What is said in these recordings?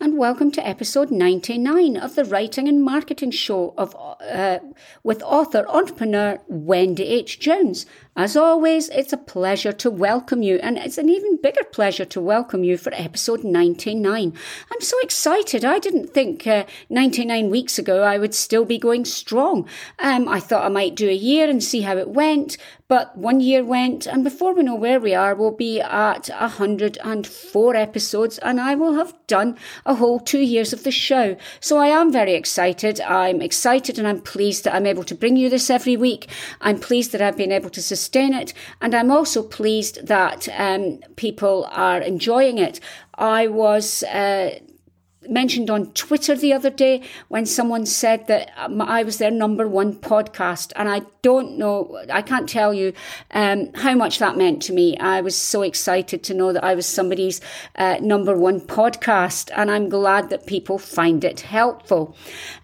And welcome to episode 99 of the Writing and Marketing Show with author-entrepreneur Wendy H. Jones. As always, it's a pleasure to welcome you, and it's an even bigger pleasure to welcome you for episode 99. I'm so excited. I didn't think 99 weeks ago I would still be going strong. I thought I might do a year and see how it went, but 1 year went, and before we know where we are, we'll be at 104 episodes, and I will have done a whole 2 years of the show. So I am very excited. I'm excited and I'm pleased that I'm able to bring you this every week. I'm pleased that I've been able to sustain it. And I'm also pleased that people are enjoying it. I was mentioned on Twitter the other day when someone said that I was their number one podcast, and I don't know, I can't tell you how much that meant to me. I was so excited to know that I was somebody's number one podcast, and I'm glad that people find it helpful.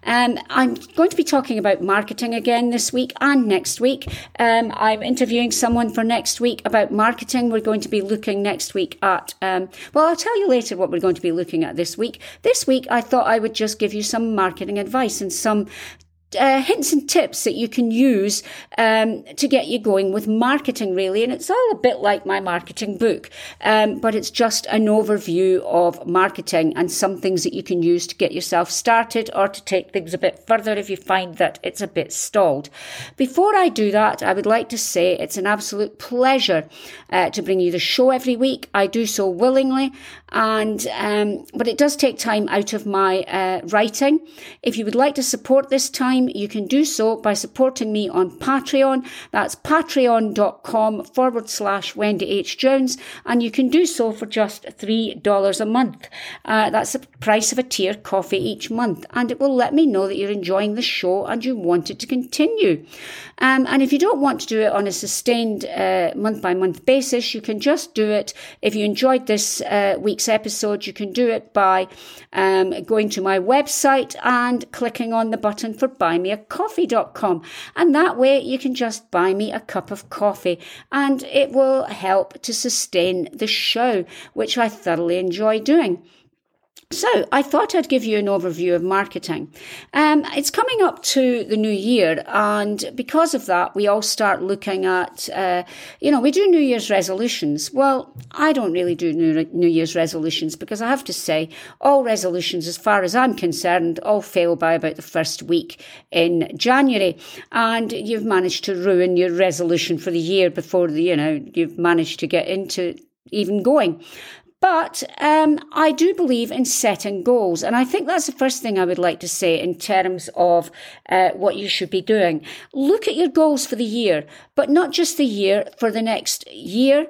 I'm going to be talking about marketing again this week and next week. I'm interviewing someone for next week about marketing. We're going to be looking next week at, well, I'll tell you later what we're going to be looking at this week. This week, I thought I would just give you some marketing advice and some hints and tips that you can use to get you going with marketing, really. And it's all a bit like my marketing book, but it's just an overview of marketing and some things that you can use to get yourself started or to take things a bit further if you find that it's a bit stalled. Before I do that, I would like to say it's an absolute pleasure to bring you the show every week. I do so willingly, and but it does take time out of my writing. If you would like to support this time, you can do so by supporting me on Patreon. That's patreon.com/Wendy H. Jones, and you can do so for just $3 a month. That's the price of a tier coffee each month, and it will let me know that you're enjoying the show and you want it to continue. And if you don't want to do it on a sustained month-by-month basis, you can just do it. If you enjoyed this week's episode, you can do it by going to my website and clicking on the button for buymeacoffee.com, and that way you can just buy me a cup of coffee, and it will help to sustain the show, which I thoroughly enjoy doing. So I thought I'd give you an overview of marketing. It's coming up to the new year, and because of that, we all start looking at, we do New Year's resolutions. Well, I don't really do New Year's resolutions because I have to say all resolutions, as far as I'm concerned, all fail by about the first week in January, and you've managed to ruin your resolution for the year before, you've managed to get into even going. But I do believe in setting goals, and I think that's the first thing I would like to say in terms of what you should be doing. Look at your goals for the year, but not just the year, for the next year,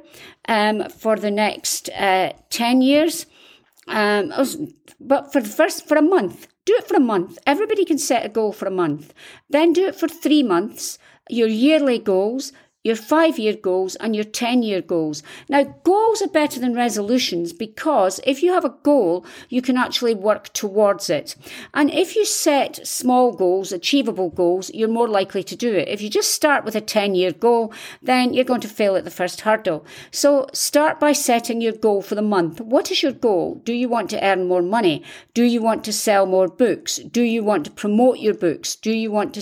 for the next 10 years, but for a month. Do it for a month. Everybody can set a goal for a month. Then do it for 3 months, your yearly goals, your 5-year goals, and your 10-year goals. Now, goals are better than resolutions because if you have a goal, you can actually work towards it. And if you set small goals, achievable goals, you're more likely to do it. If you just start with a 10-year goal, then you're going to fail at the first hurdle. So start by setting your goal for the month. What is your goal? Do you want to earn more money? Do you want to sell more books? Do you want to promote your books? Do you want to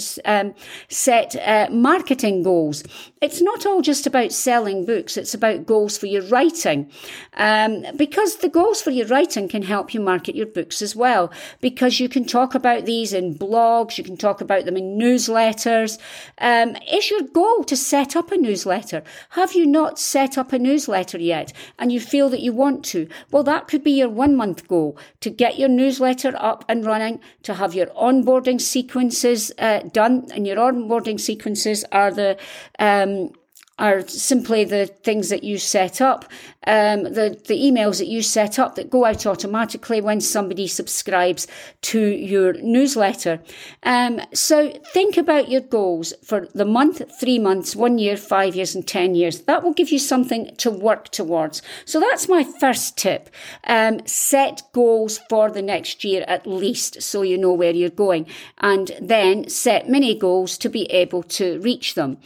set marketing goals? It's not all just about selling books. It's about goals for your writing, because the goals for your writing can help you market your books as well, because you can talk about these in blogs. You can talk about them in newsletters. Is your goal to set up a newsletter? Have you not set up a newsletter yet and you feel that you want to? Well, that could be your 1 month goal, to get your newsletter up and running, to have your onboarding sequences done. And your onboarding sequences are the are simply the things that you set up, the emails that you set up that go out automatically when somebody subscribes to your newsletter. So think about your goals for the month, 3 months, 1 year, 5 years, and 10 years. That will give you something to work towards. So that's my first tip. Set goals for the next year at least, so you know where you're going, and then set mini goals to be able to reach them.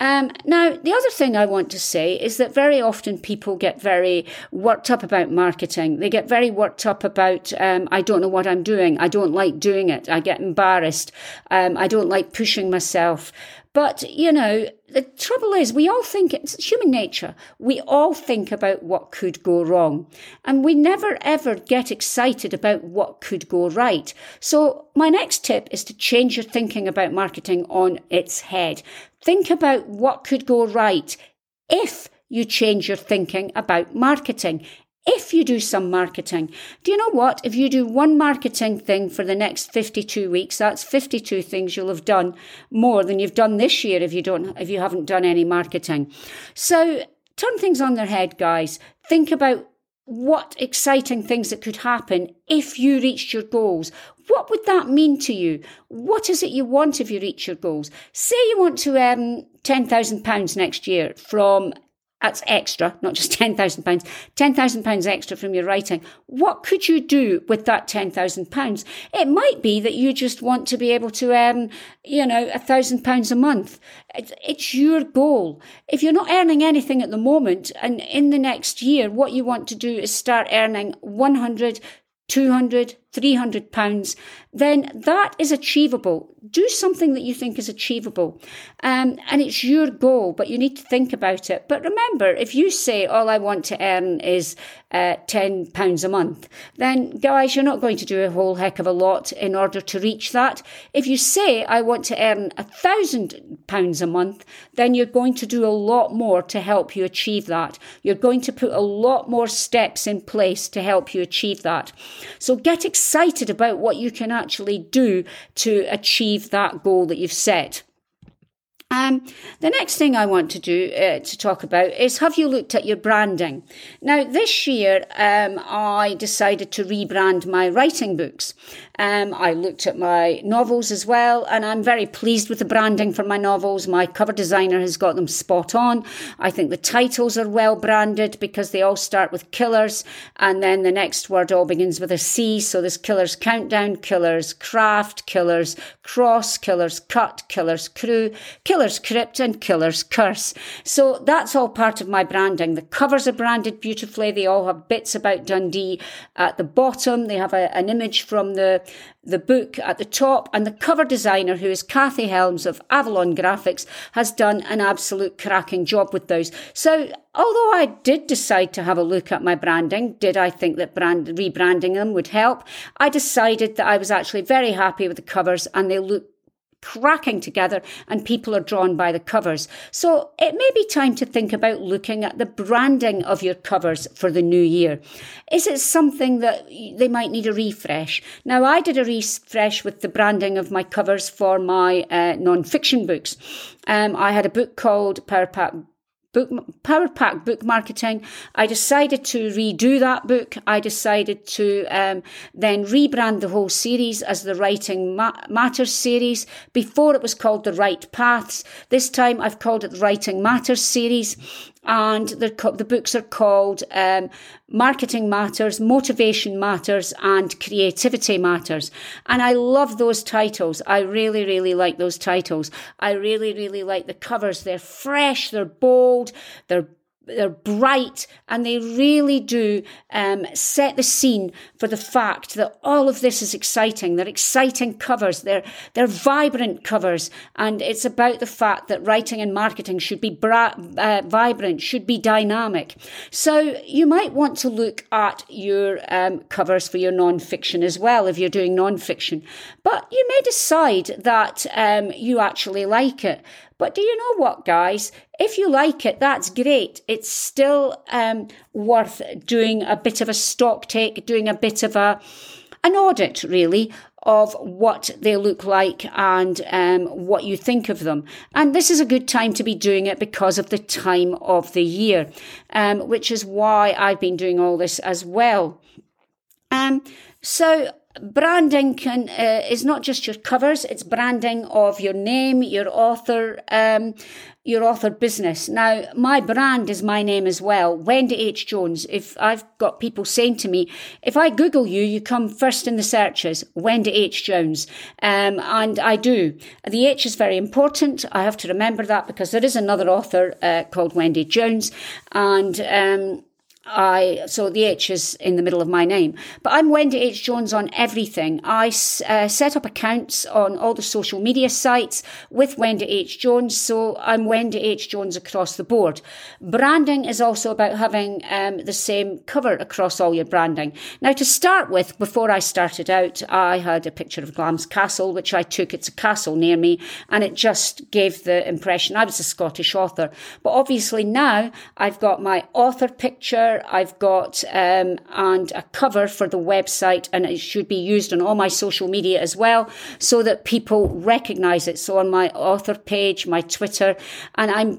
Now, the other thing I want to say is that very often people get very worked up about marketing. They get very worked up about, I don't know what I'm doing. I don't like doing it. I get embarrassed. I don't like pushing myself. But, you know, the trouble is we all think, it's human nature, we all think about what could go wrong. And we never, ever get excited about what could go right. So my next tip is to change your thinking about marketing on its head. Think about what could go right if you change your thinking about marketing. If you do some marketing, do you know what? If you do one marketing thing for the next 52 weeks, that's 52 things you'll have done more than you've done this year if you haven't done any marketing. So turn things on their head, guys. Think about what exciting things that could happen if you reached your goals. What would that mean to you? What is it you want if you reach your goals? Say you want to earn £10,000 next year from... That's extra, not just £10,000, £10,000 extra from your writing. What could you do with that £10,000? It might be that you just want to be able to earn, £1,000 a month. It's your goal. If you're not earning anything at the moment, and in the next year, what you want to do is start earning £100, £200, £300, then that is achievable. Do something that you think is achievable. And it's your goal, but you need to think about it. But remember, if you say, all I want to earn is £10 a month, then guys, you're not going to do a whole heck of a lot in order to reach that. If you say, I want to earn £1,000 a month, then you're going to do a lot more to help you achieve that. You're going to put a lot more steps in place to help you achieve that. So get excited about what you can actually do to achieve that goal that you've set. The next thing I want to do to talk about is, have you looked at your branding? Now, this year, I decided to rebrand my writing books. I looked at my novels as well, and I'm very pleased with the branding for my novels. My cover designer has got them spot on. I think the titles are well branded because they all start with killers, and then the next word all begins with a C. So there's Killers Countdown, Killers Craft, Killers Cross, Killers Cut, Killers Crew, Killers Crypt, and Killers Curse. So that's all part of my branding. The covers are branded beautifully. They all have bits about Dundee at the bottom. They have an image from the book at the top, and the cover designer, who is Kathy Helms of Avalon Graphics, has done an absolute cracking job with those. So although I did decide to have a look at my branding, did I think that rebranding them would help? I decided that I was actually very happy with the covers, and they look cracking together, and people are drawn by the covers. So it may be time to think about looking at the branding of your covers for the new year. Is it something that they might need a refresh? Now, I did a refresh with the branding of my covers for my non-fiction books. I had a book called Power Pack Book Marketing. I decided to redo that book. I decided to then rebrand the whole series as the Writing Matters series. Before it was called the Right Paths. This time I've called it the Writing Matters series. And the books are called Marketing Matters, Motivation Matters, and Creativity Matters. And I love those titles. I really, really like those titles. I really, really like the covers. They're fresh, they're bold, they're bright, and they really do set the scene for the fact that all of this is exciting. They're exciting covers. They're vibrant covers. And it's about the fact that writing and marketing should be vibrant, should be dynamic. So you might want to look at your covers for your non-fiction as well, if you're doing non-fiction. But you may decide that you actually like it. But do you know what, guys? If you like it, that's great. It's still worth doing a bit of a stock take, doing a bit of an audit, really, of what they look like and what you think of them. And this is a good time to be doing it because of the time of the year, which is why I've been doing all this as well. So branding can is not just your covers, it's branding of your name, your author business. Now, my brand is my name as well, Wendy H. Jones. If I've got people saying to me, if I Google you, you come first in the searches, Wendy H. Jones. And I do. The H is very important. I have to remember that because there is another author called Wendy Jones, and so the H is in the middle of my name. But I'm Wendy H. Jones on everything. I set up accounts on all the social media sites with Wendy H. Jones, so I'm Wendy H. Jones across the board. Branding is also about having the same cover across all your branding. Now, to start with, before I started out, I had a picture of Glam's Castle, which I took. It's a castle near me, and it just gave the impression I was a Scottish author. But obviously now I've got my author picture, I've got and a cover for the website, and it should be used on all my social media as well so that people recognize it. So on my author page, my Twitter, and I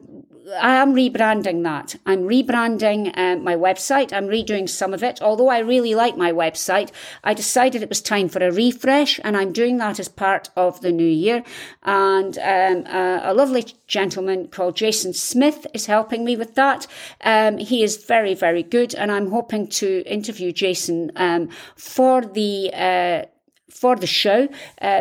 am rebranding that. I'm rebranding my website. I'm redoing some of it. Although I really like my website, I decided it was time for a refresh, and I'm doing that as part of the new year. And a lovely gentleman called Jason Smith is helping me with that. He is very, very good, and I'm hoping to interview Jason for the show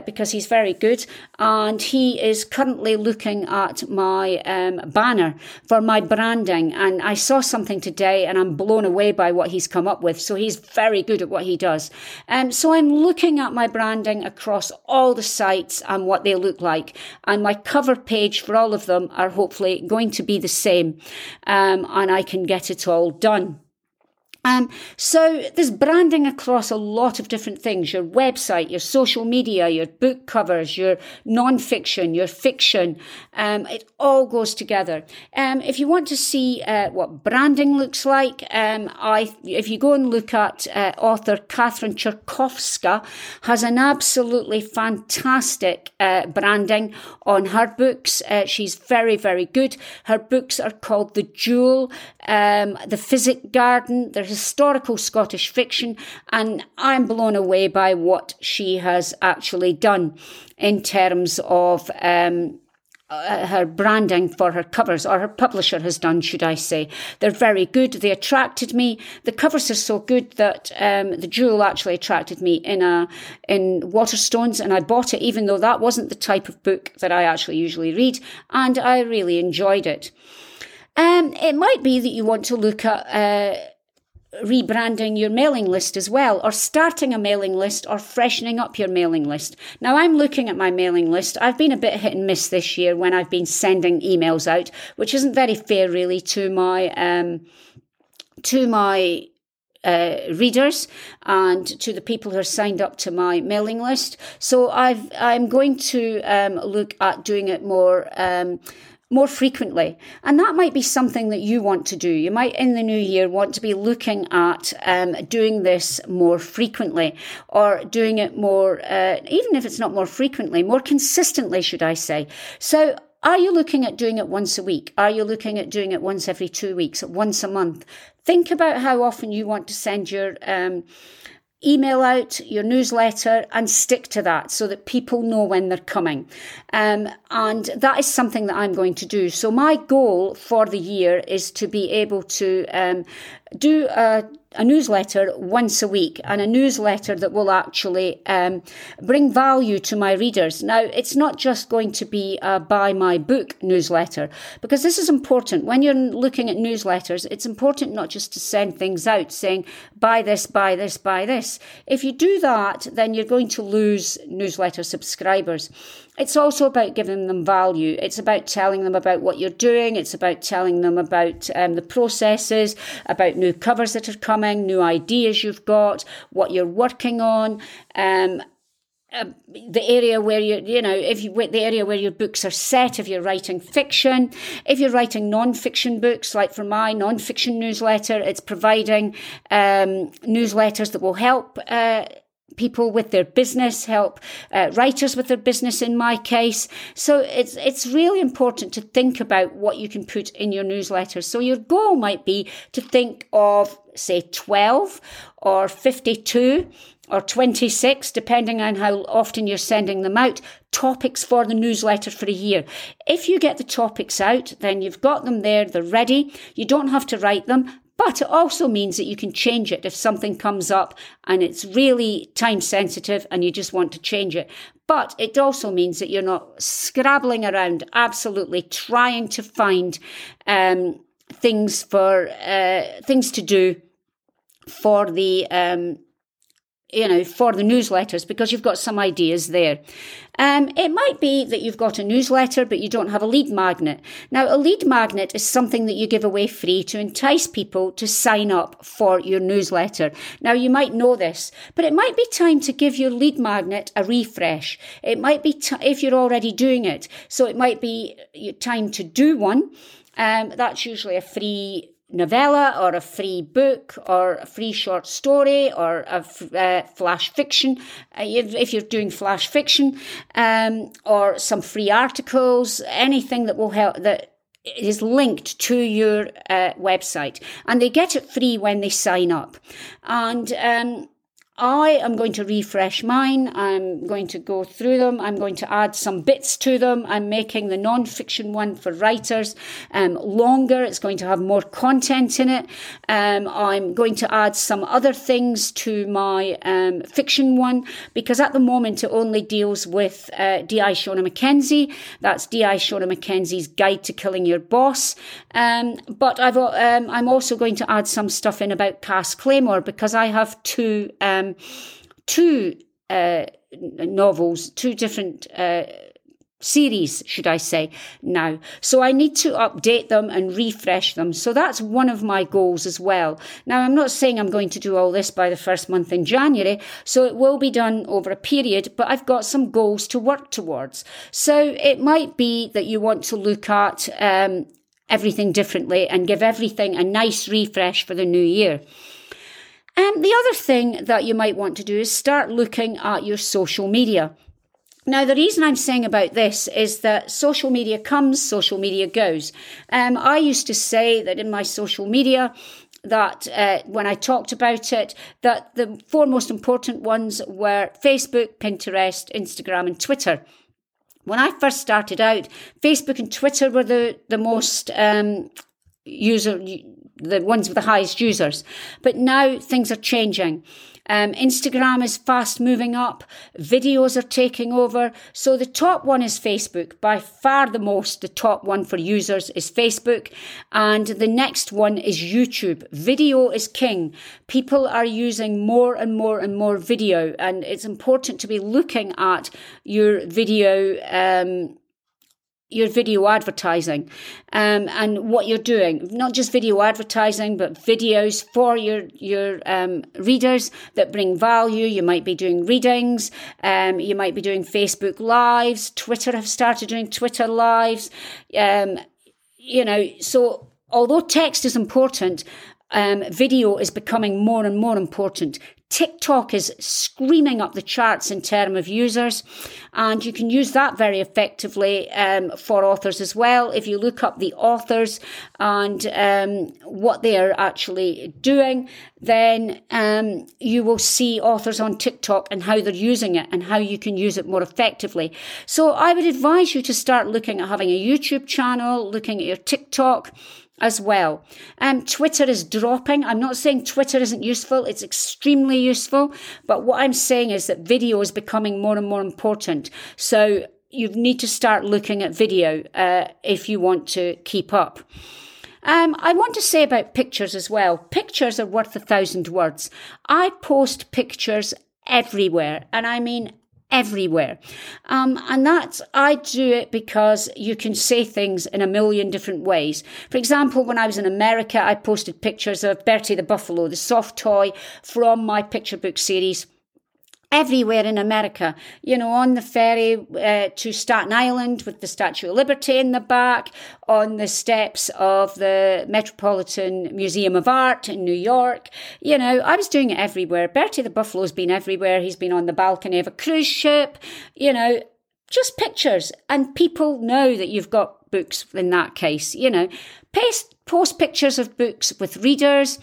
because he's very good, and he is currently looking at my banner for my branding, and I saw something today and I'm blown away by what he's come up with, so he's very good at what he does. So I'm looking at my branding across all the sites and what they look like, and my cover page for all of them are hopefully going to be the same, and I can get it all done. So there's branding across a lot of different things, your website, your social media, your book covers, your non-fiction, your fiction. It all goes together. If you want to see what branding looks like, if you go and look at author Catherine Cherkowska, has an absolutely fantastic branding on her books. She's very, very good. Her books are called The Jewel, The Physic Garden, there's historical Scottish fiction, and I'm blown away by what she has actually done in terms of her branding for her covers, or her publisher has done, should I say. They're very good. They attracted me. The covers are so good that The Jewel actually attracted me in Waterstones, and I bought it even though that wasn't the type of book that I actually usually read, and I really enjoyed it. It might be that you want to look at rebranding your mailing list as well, or starting a mailing list, or freshening up your mailing list. Now, I'm looking at my mailing list. I've been a bit hit and miss this year when I've been sending emails out, which isn't very fair really to my readers and to the people who are signed up to my mailing list. So I'm going to look at doing it more frequently. And that might be something that you want to do. You might in the new year want to be looking at doing this more frequently, or doing it more, even if it's not more frequently, more consistently, should I say. So are you looking at doing it once a week? Are you looking at doing it once every 2 weeks, once a month? Think about how often you want to send your email out, your newsletter, and stick to that so that people know when they're coming. And that is something that I'm going to do. So my goal for the year is to be able to do a newsletter once a week, and a newsletter that will actually bring value to my readers. Now, it's not just going to be a buy my book newsletter, because this is important. When you're looking at newsletters, it's important not just to send things out saying, buy this, buy this, buy this. If you do that, then you're going to lose newsletter subscribers. It's also about giving them value. It's about telling them about what you're doing. It's about telling them about the processes, about new covers that are coming, new ideas you've got, what you're working on, the area where the area where your books are set, if you're writing fiction, if you're writing non-fiction books, like for my non-fiction newsletter, it's providing newsletters that will help people with their business, help writers with their business in my case. So it's really important to think about what you can put in your newsletter. So your goal might be to think of, say, 12 or 52 or 26, depending on how often you're sending them out, topics for the newsletter for a year. If you get the topics out, then you've got them there, they're ready. You don't have to write them. But it also means that you can change it if something comes up and it's really time sensitive and you just want to change it. But it also means that you're not scrabbling around, absolutely trying to find things to do for the for the newsletters, because you've got some ideas there. It might be that you've got a newsletter, but you don't have a lead magnet. Now, a lead magnet is something that you give away free to entice people to sign up for your newsletter. Now, you might know this, but it might be time to give your lead magnet a refresh. It might be if you're already doing it. So it might be time to do one. That's usually a free novella or a free book or a free short story or a flash fiction, if you're doing flash fiction, or some free articles, anything that will help, that is linked to your website. And they get it free when they sign up. And I am going to refresh mine. I'm going to go through them. I'm going to add some bits to them. I'm making the non-fiction one for writers longer. It's going to have more content in it. I'm going to add some other things to my fiction one, because at the moment it only deals with D.I. Shona McKenzie. That's D.I. Shona McKenzie's Guide to Killing Your Boss. But I'm also going to add some stuff in about Cass Claymore, because I have two novels, two different series, should I say, now. So I need to update them and refresh them. So that's one of my goals as well. Now, I'm not saying I'm going to do all this by the first month in January, so it will be done over a period, but I've got some goals to work towards. So it might be that you want to look at everything differently and give everything a nice refresh for the new year. The other thing that you might want to do is start looking at your social media. Now, the reason I'm saying about this is that social media comes, social media goes. I used to say that in my social media, that when I talked about it, that the four most important ones were Facebook, Pinterest, Instagram, and Twitter. When I first started out, Facebook and Twitter were the most the ones with the highest users. But now things are changing. Instagram is fast moving up. Videos are taking over. So the top one is Facebook. By far the most, the top one for users is Facebook. And the next one is YouTube. Video is king. People are using more and more and more video. And it's important to be looking at your video advertising and what you're doing, not just video advertising, but videos for your readers that bring value. You might be doing readings. You might be doing Facebook Lives. Twitter have started doing Twitter Lives. So although text is important, video is becoming more and more important. TikTok is screaming up the charts in terms of users, and you can use that very effectively for authors as well. If you look up the authors and what they are actually doing, then you will see authors on TikTok and how they're using it and how you can use it more effectively. So I would advise you to start looking at having a YouTube channel, looking at your TikTok as well. Twitter is dropping. I'm not saying Twitter isn't useful. It's extremely useful. But what I'm saying is that video is becoming more and more important. So you need to start looking at video if you want to keep up. I want to say about pictures as well. Pictures are worth 1,000 words. I post pictures everywhere. And I mean everywhere. And that's, I do it because you can say things in a million different ways. For example, when I was in America, I posted pictures of Bertie the Buffalo, the soft toy from my picture book series. everywhere in America, you know, on the ferry to Staten Island with the Statue of Liberty in the back, on the steps of the Metropolitan Museum of Art in New York. You know, I was doing it everywhere. Bertie the Buffalo's been everywhere. He's been on the balcony of a cruise ship, you know, just pictures. And people know that you've got books in that case, you know. Post pictures of books with readers,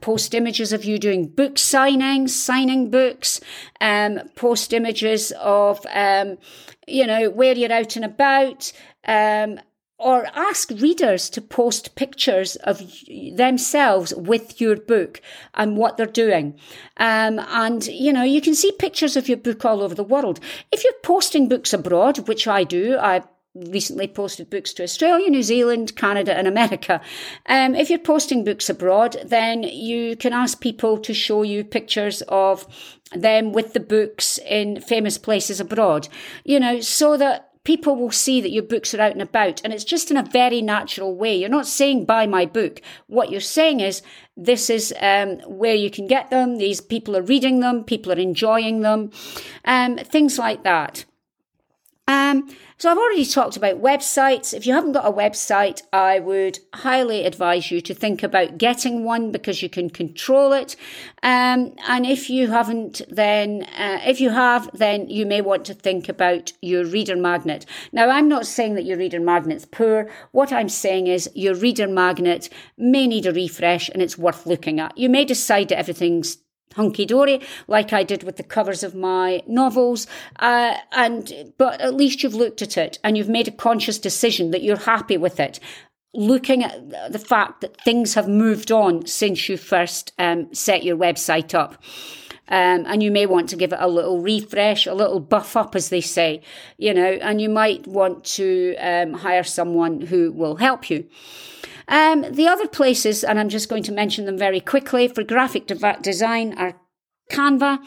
post images of you doing book signings, signing books, post images of, you know, where you're out and about, or ask readers to post pictures of themselves with your book and what they're doing. And, you know, you can see pictures of your book all over the world. If you're posting books abroad, which I do, I recently posted books to Australia, New Zealand, Canada and America. If you're posting books abroad, then you can ask people to show you pictures of them with the books in famous places abroad, you know, so that people will see that your books are out and about. And it's just in a very natural way. You're not saying, buy my book. What you're saying is, this is where you can get them. These people are reading them. People are enjoying them. Things like that. So I've already talked about websites. If you haven't got a website, I would highly advise you to think about getting one because you can control it. And if you haven't, then if you have, then you may want to think about your reader magnet. Now, I'm not saying that your reader magnet's poor. What I'm saying is your reader magnet may need a refresh and it's worth looking at. You may decide that everything's hunky-dory, like I did with the covers of my novels, but at least you've looked at it and you've made a conscious decision that you're happy with it, looking at the fact that things have moved on since you first set your website up. And you may want to give it a little refresh, a little buff up, as they say, you know, and you might want to hire someone who will help you. The other places, and I'm just going to mention them very quickly, for graphic design are Canva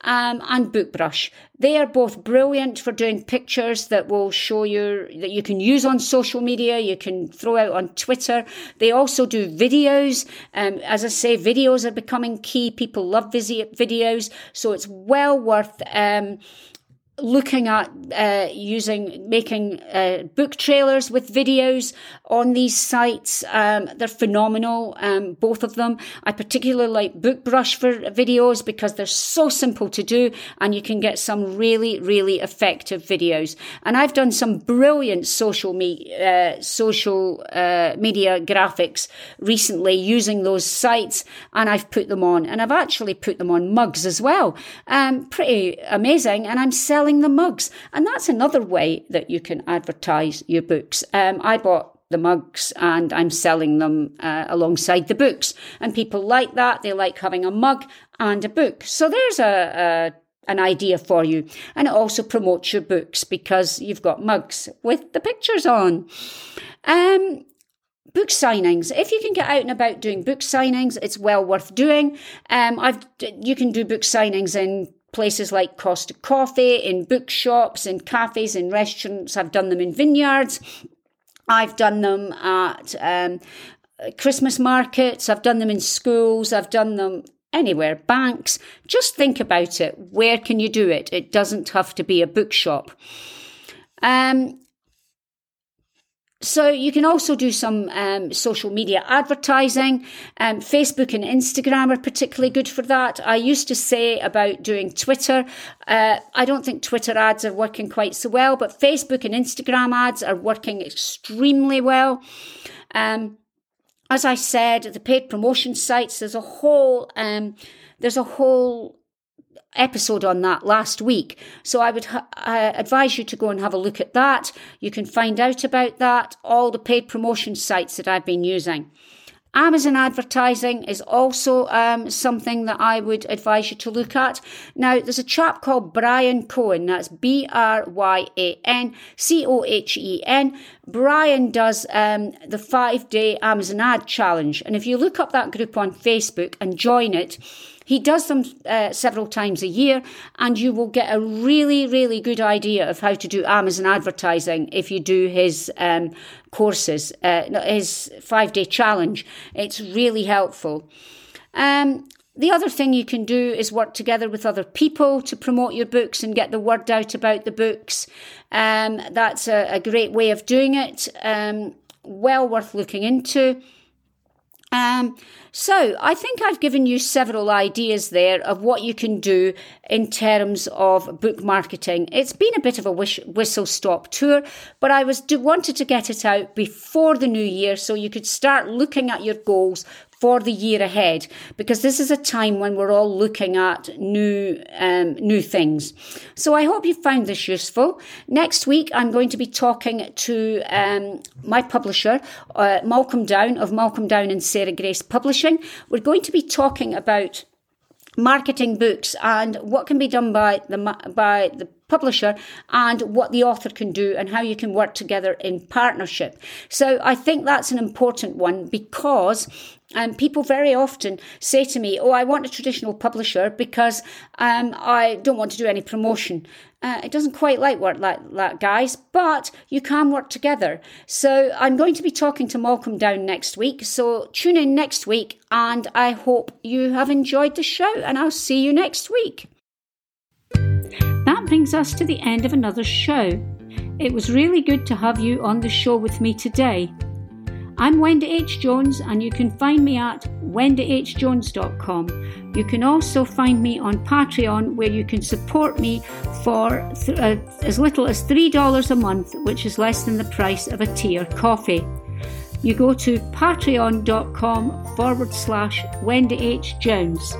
and Book Brush. They are both brilliant for doing pictures that will show you, that you can use on social media, you can throw out on Twitter. They also do videos. As I say, videos are becoming key. People love videos, so it's well worth looking at making book trailers with videos on these sites. They're phenomenal, both of them. I particularly like Book Brush for videos because they're so simple to do and you can get some really, really effective videos. And I've done some brilliant social media graphics recently using those sites, and I've put them on. And I've actually put them on mugs as well. Pretty amazing. And I'm selling the mugs. And that's another way that you can advertise your books. I bought the mugs and I'm selling them alongside the books. And people like that. They like having a mug and a book. So there's an idea for you. And it also promotes your books because you've got mugs with the pictures on. Book signings. If you can get out and about doing book signings, it's well worth doing. You can do book signings in places like Costa Coffee, in bookshops, in cafes, in restaurants. I've done them in vineyards. I've done them at Christmas markets. I've done them in schools. I've done them anywhere. Banks. Just think about it. Where can you do it? It doesn't have to be a bookshop. So you can also do some social media advertising. Facebook and Instagram are particularly good for that. I used to say about doing Twitter. I don't think Twitter ads are working quite so well, but Facebook and Instagram ads are working extremely well. As I said, the paid promotion sites, there's a whole episode on that last week. So I would advise you to go and have a look at that. You can find out about that, all the paid promotion sites that I've been using. Amazon advertising is also something that I would advise you to look at. Now, there's a chap called Brian Cohen. That's Bryan Cohen. Brian does the 5-day Amazon ad challenge. And if you look up that group on Facebook and join it, he does them several times a year, and you will get a really, really good idea of how to do Amazon advertising if you do his courses, his 5-day challenge. It's really helpful. The other thing you can do is work together with other people to promote your books and get the word out about the books. That's a great way of doing it. Well worth looking into. So I think I've given you several ideas there of what you can do in terms of book marketing. It's been a bit of a whistle-stop tour, but I wanted to get it out before the new year so you could start looking at your goals for the year ahead, because this is a time when we're all looking at new things. So I hope you found this useful. Next week, I'm going to be talking to my publisher, Malcolm Down of Malcolm Down and Sarah Grace Publishing. We're going to be talking about marketing books and what can be done by the publisher and what the author can do and how you can work together in partnership. So I think that's an important one, because people very often say to me, I want a traditional publisher because I don't want to do any promotion. It doesn't quite work like that, guys, but you can work together. So I'm going to be talking to Malcolm Down next week. So tune in next week, and I hope you have enjoyed the show, and I'll see you next week. That brings us to the end of another show. It was really good to have you on the show with me today. I'm Wendy H. Jones, and you can find me at wendyhjones.com. You can also find me on Patreon, where you can support me for as little as $3 a month, which is less than the price of a tea or coffee. You go to patreon.com/Wendy H. Jones.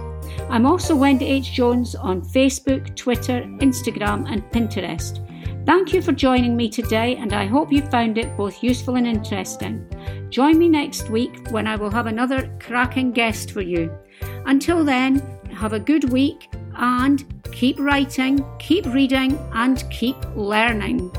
I'm also Wendy H. Jones on Facebook, Twitter, Instagram and Pinterest. Thank you for joining me today, and I hope you found it both useful and interesting. Join me next week when I will have another cracking guest for you. Until then, have a good week and keep writing, keep reading and keep learning.